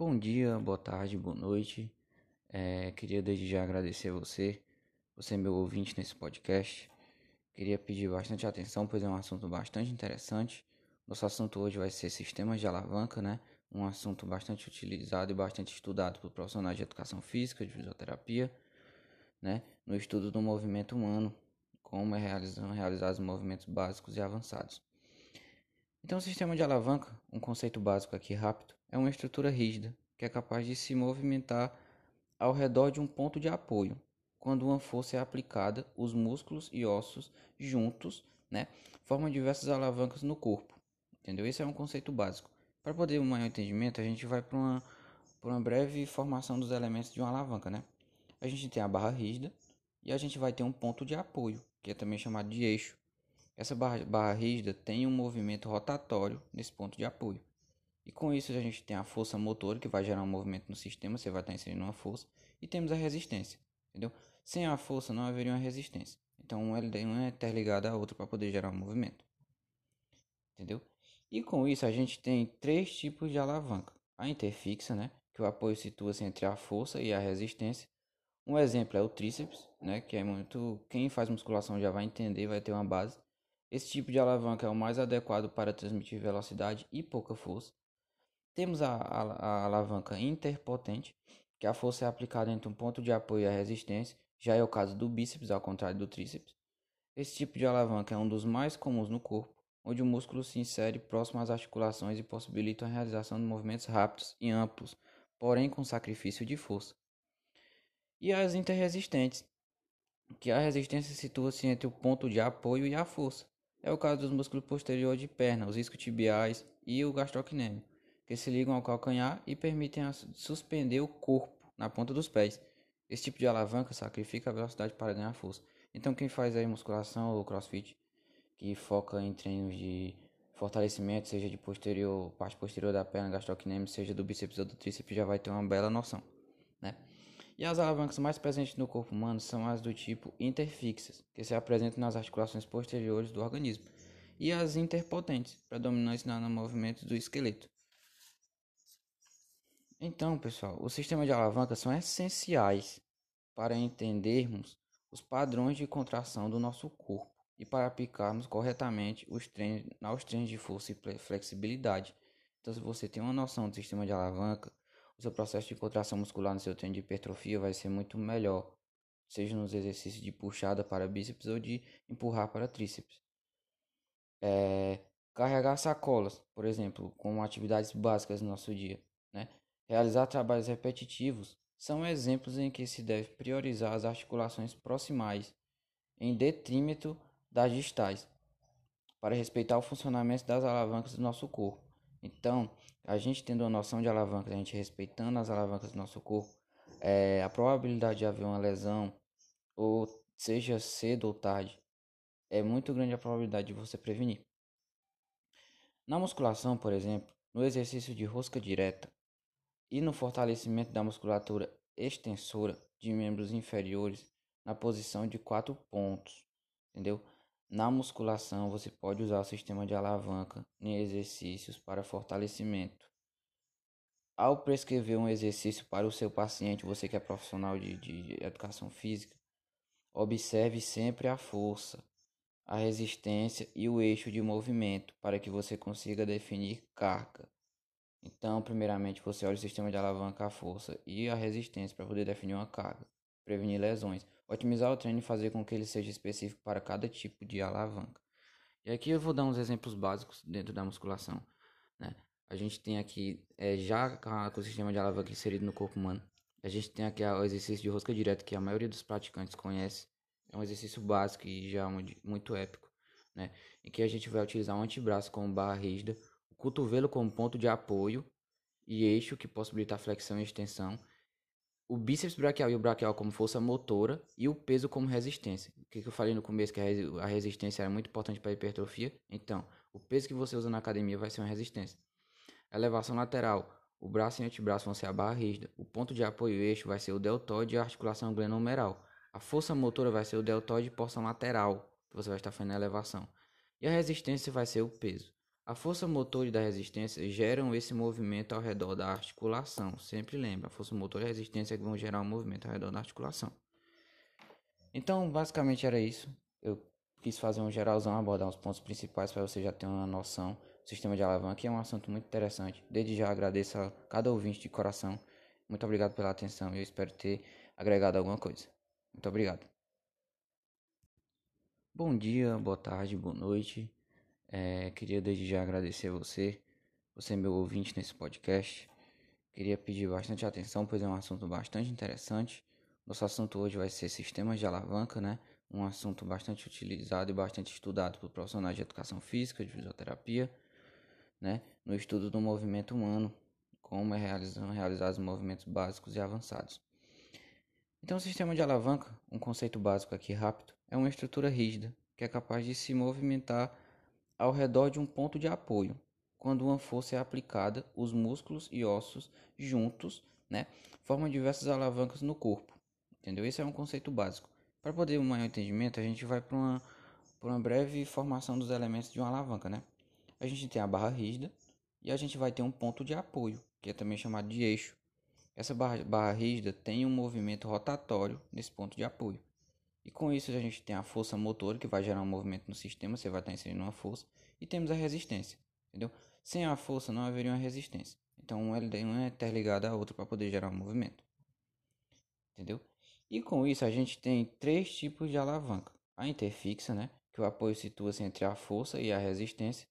Bom dia, boa tarde, boa noite. Queria desde já agradecer a você meu ouvinte nesse podcast. Queria pedir bastante atenção, pois é um assunto bastante interessante. Nosso assunto hoje vai ser sistemas de alavanca, né? Um assunto bastante utilizado e bastante estudado por profissionais de educação física, de fisioterapia, né? No estudo do movimento humano, como é realizados movimentos básicos e avançados. Então, o sistema de alavanca, um conceito básico aqui rápido, é uma estrutura rígida que é capaz de se movimentar ao redor de um ponto de apoio. Quando uma força é aplicada, os músculos e ossos juntos, né, formam diversas alavancas no corpo. Entendeu? Esse é um conceito básico. Para poder um maior entendimento, a gente vai para uma breve formação dos elementos de uma alavanca, né? A gente tem a barra rígida e a gente vai ter um ponto de apoio, que é também chamado de eixo. Essa barra rígida tem um movimento rotatório nesse ponto de apoio. E com isso a gente tem a força motora, que vai gerar um movimento no sistema, você vai estar inserindo uma força. E temos a resistência, entendeu? Sem a força não haveria uma resistência. Então uma é interligada à outra para poder gerar um movimento. Entendeu? E com isso a gente tem três tipos de alavanca. A interfixa, né? Que o apoio situa-se entre a força e a resistência. Um exemplo é o tríceps, né? Que é muito... Quem faz musculação já vai entender, vai ter uma base. Esse tipo de alavanca é o mais adequado para transmitir velocidade e pouca força. Temos a alavanca interpotente, que a força é aplicada entre um ponto de apoio e a resistência, já é o caso do bíceps, ao contrário do tríceps. Esse tipo de alavanca é um dos mais comuns no corpo, onde o músculo se insere próximo às articulações e possibilita a realização de movimentos rápidos e amplos, porém com sacrifício de força. E as interresistentes, que a resistência situa-se entre o ponto de apoio e a força. É o caso dos músculos posteriores de perna, os isquiotibiais e o gastrocnêmio, que se ligam ao calcanhar e permitem suspender o corpo na ponta dos pés. Esse tipo de alavanca sacrifica a velocidade para ganhar força. Então quem faz aí musculação ou crossfit, que foca em treinos de fortalecimento, seja de parte posterior da perna, gastrocnêmio, seja do bíceps ou do tríceps, já vai ter uma bela noção, né? E as alavancas mais presentes no corpo humano são as do tipo interfixas, que se apresentam nas articulações posteriores do organismo, e as interpotentes, predominantes no movimento do esqueleto. Então, pessoal, os sistemas de alavancas são essenciais para entendermos os padrões de contração do nosso corpo e para aplicarmos corretamente aos treinos de força e flexibilidade. Então, se você tem uma noção do sistema de alavanca, o seu processo de contração muscular no seu treino de hipertrofia vai ser muito melhor, seja nos exercícios de puxada para bíceps ou de empurrar para tríceps. Carregar sacolas, por exemplo, como atividades básicas no nosso dia, né? Realizar trabalhos repetitivos são exemplos em que se deve priorizar as articulações proximais em detrimento das distais, para respeitar o funcionamento das alavancas do nosso corpo. Então, a gente tendo a noção de alavancas, a gente respeitando as alavancas do nosso corpo, a probabilidade de haver uma lesão, ou seja cedo ou tarde, é muito grande a probabilidade de você prevenir. Na musculação, por exemplo, no exercício de rosca direta e no fortalecimento da musculatura extensora de membros inferiores na posição de 4 pontos, entendeu? Na musculação, você pode usar o sistema de alavanca em exercícios para fortalecimento. Ao prescrever um exercício para o seu paciente, você que é profissional de educação física, observe sempre a força, a resistência e o eixo de movimento para que você consiga definir carga. Então, primeiramente, você olha o sistema de alavanca, a força e a resistência para poder definir uma carga, prevenir lesões. Otimizar o treino e fazer com que ele seja específico para cada tipo de alavanca. E aqui eu vou dar uns exemplos básicos dentro da musculação, né? A gente tem aqui, já com o sistema de alavanca inserido no corpo humano, a gente tem aqui o exercício de rosca direta, que a maioria dos praticantes conhece. É um exercício básico e já muito épico, né? Em que a gente vai utilizar o antebraço como barra rígida, o cotovelo como ponto de apoio e eixo que possibilita a flexão e extensão, o bíceps braquial e o braquial como força motora e o peso como resistência. O que eu falei no começo, que a resistência era muito importante para a hipertrofia. Então, o peso que você usa na academia vai ser uma resistência. A elevação lateral, o braço e o antebraço vão ser a barra rígida. O ponto de apoio e eixo vai ser o deltóide e a articulação glenohumeral. A força motora vai ser o deltóide e porção lateral, que você vai estar fazendo a elevação. E a resistência vai ser o peso. A força motor e da resistência geram esse movimento ao redor da articulação. Sempre lembra, a força motor e a resistência vão gerar um movimento ao redor da articulação. Então, basicamente era isso. Eu quis fazer um geralzão, abordar os pontos principais para você já ter uma noção. O sistema de alavanca é um assunto muito interessante. Desde já agradeço a cada ouvinte de coração. Muito obrigado pela atenção e eu espero ter agregado alguma coisa. Muito obrigado. Bom dia, boa tarde, boa noite. Queria desde já agradecer a você. Você é meu ouvinte nesse podcast. Queria pedir bastante atenção, pois é um assunto bastante interessante. Nosso assunto hoje vai ser sistemas de alavanca, né? Um assunto bastante utilizado e bastante estudado por profissionais de educação física, de fisioterapia, né? No estudo do movimento humano, como é realizados movimentos básicos e avançados. Então, o sistema de alavanca, um conceito básico aqui rápido, é uma estrutura rígida que é capaz de se movimentar ao redor de um ponto de apoio. Quando uma força é aplicada, os músculos e ossos juntos, né, formam diversas alavancas no corpo. Entendeu? Esse é um conceito básico. Para poder um maior entendimento, a gente vai para uma breve formação dos elementos de uma alavanca, né? A gente tem a barra rígida e a gente vai ter um ponto de apoio, que é também chamado de eixo. Essa barra rígida tem um movimento rotatório nesse ponto de apoio. E com isso a gente tem a força motora, que vai gerar um movimento no sistema, você vai estar inserindo uma força. E temos a resistência, entendeu? Sem a força não haveria uma resistência. Então uma é interligada à outra para poder gerar um movimento. Entendeu? E com isso a gente tem três tipos de alavanca. A interfixa, né, que o apoio situa-se entre a força e a resistência.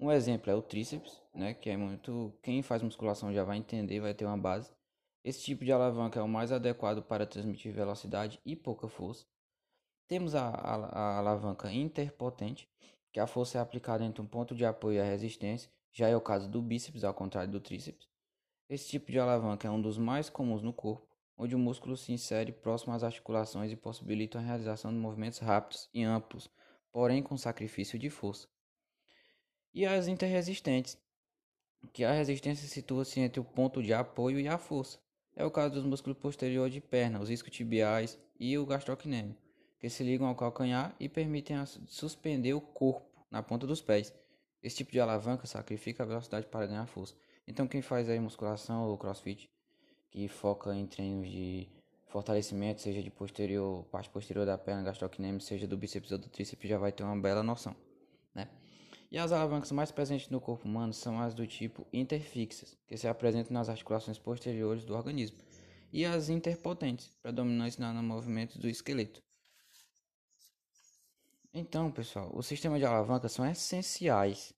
Um exemplo é o tríceps, né, que é muito... Quem faz musculação já vai entender, vai ter uma base. Esse tipo de alavanca é o mais adequado para transmitir velocidade e pouca força. Temos a alavanca interpotente, que a força é aplicada entre um ponto de apoio e a resistência. Já é o caso do bíceps, ao contrário do tríceps. Esse tipo de alavanca é um dos mais comuns no corpo, onde o músculo se insere próximo às articulações e possibilita a realização de movimentos rápidos e amplos, porém com sacrifício de força. E as interresistentes, que a resistência situa-se entre o ponto de apoio e a força. É o caso dos músculos posteriores de perna, os isquiotibiais e o gastrocnêmio, que se ligam ao calcanhar e permitem suspender o corpo na ponta dos pés. Esse tipo de alavanca sacrifica a velocidade para ganhar força. Então quem faz aí musculação ou crossfit, que foca em treinos de fortalecimento, seja de parte posterior da perna, gastrocnêmio, seja do bíceps ou do tríceps, já vai ter uma bela noção, né? E as alavancas mais presentes no corpo humano são as do tipo interfixas, que se apresentam nas articulações posteriores do organismo, e as interpotentes, predominantes no movimento do esqueleto. Então, pessoal, os sistemas de alavancas são essenciais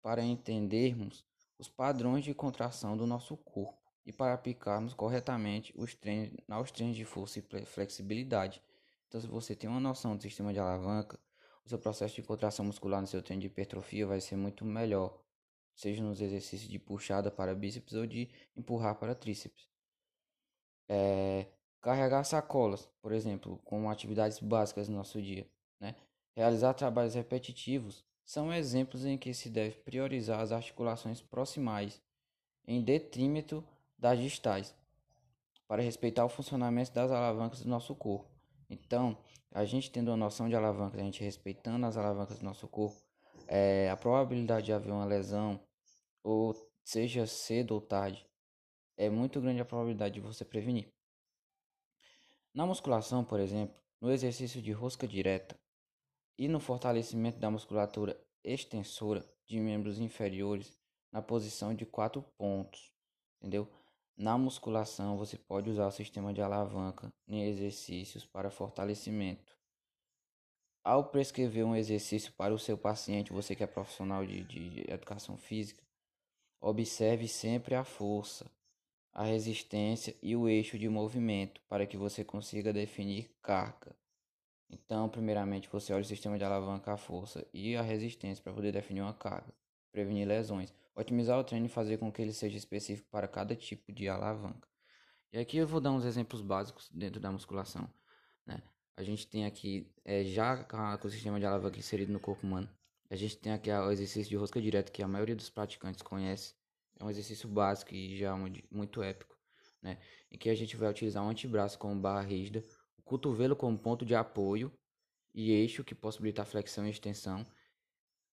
para entendermos os padrões de contração do nosso corpo e para aplicarmos corretamente aos treinos de força e flexibilidade. Então, se você tem uma noção do sistema de alavanca, o seu processo de contração muscular no seu treino de hipertrofia vai ser muito melhor, seja nos exercícios de puxada para bíceps ou de empurrar para tríceps. Carregar sacolas, por exemplo, como atividades básicas no nosso dia, né? Realizar trabalhos repetitivos são exemplos em que se deve priorizar as articulações proximais em detrimento das distais, para respeitar o funcionamento das alavancas do nosso corpo. Então, a gente tendo uma noção de alavancas, a gente respeitando as alavancas do nosso corpo, a probabilidade de haver uma lesão, ou seja cedo ou tarde, é muito grande a probabilidade de você prevenir. Na musculação, por exemplo, no exercício de rosca direta e no fortalecimento da musculatura extensora de membros inferiores na posição de 4 pontos, entendeu? Na musculação, você pode usar o sistema de alavanca em exercícios para fortalecimento. Ao prescrever um exercício para o seu paciente, você que é profissional de educação física, observe sempre a força, a resistência e o eixo de movimento para que você consiga definir carga. Então, primeiramente, você olha o sistema de alavanca, a força e a resistência para poder definir uma carga, prevenir lesões. Otimizar o treino e fazer com que ele seja específico para cada tipo de alavanca. E aqui eu vou dar uns exemplos básicos dentro da musculação, né? A gente tem aqui, já com o sistema de alavanca inserido no corpo humano, a gente tem aqui o exercício de rosca direta, que a maioria dos praticantes conhece. É um exercício básico e já muito épico, né? Em que a gente vai utilizar o antebraço como barra rígida, o cotovelo como ponto de apoio e eixo que possibilita a flexão e extensão,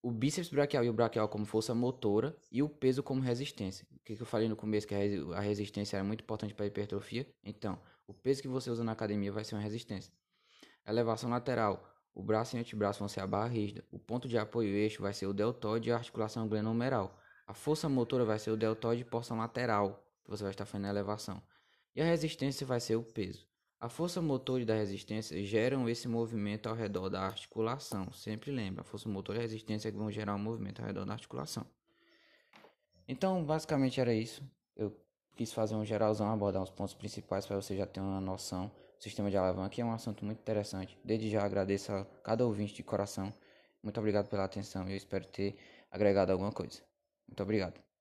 o bíceps braquial e o braquial como força motora e o peso como resistência. O que eu falei no começo, que a resistência era muito importante para a hipertrofia. Então, o peso que você usa na academia vai ser uma resistência. A elevação lateral, o braço e o antebraço vão ser a barra rígida. O ponto de apoio e eixo vai ser o deltóide e a articulação glenohumeral. A força motora vai ser o deltóide e porção lateral, que você vai estar fazendo a elevação. E a resistência vai ser o peso. A força motora e da resistência geram esse movimento ao redor da articulação. Sempre lembra, a força motora e a resistência que vão gerar um movimento ao redor da articulação. Então, basicamente era isso. Eu quis fazer um geralzão, abordar os pontos principais para você já ter uma noção. O sistema de alavanca é um assunto muito interessante. Desde já agradeço a cada ouvinte de coração. Muito obrigado pela atenção e eu espero ter agregado alguma coisa. Muito obrigado.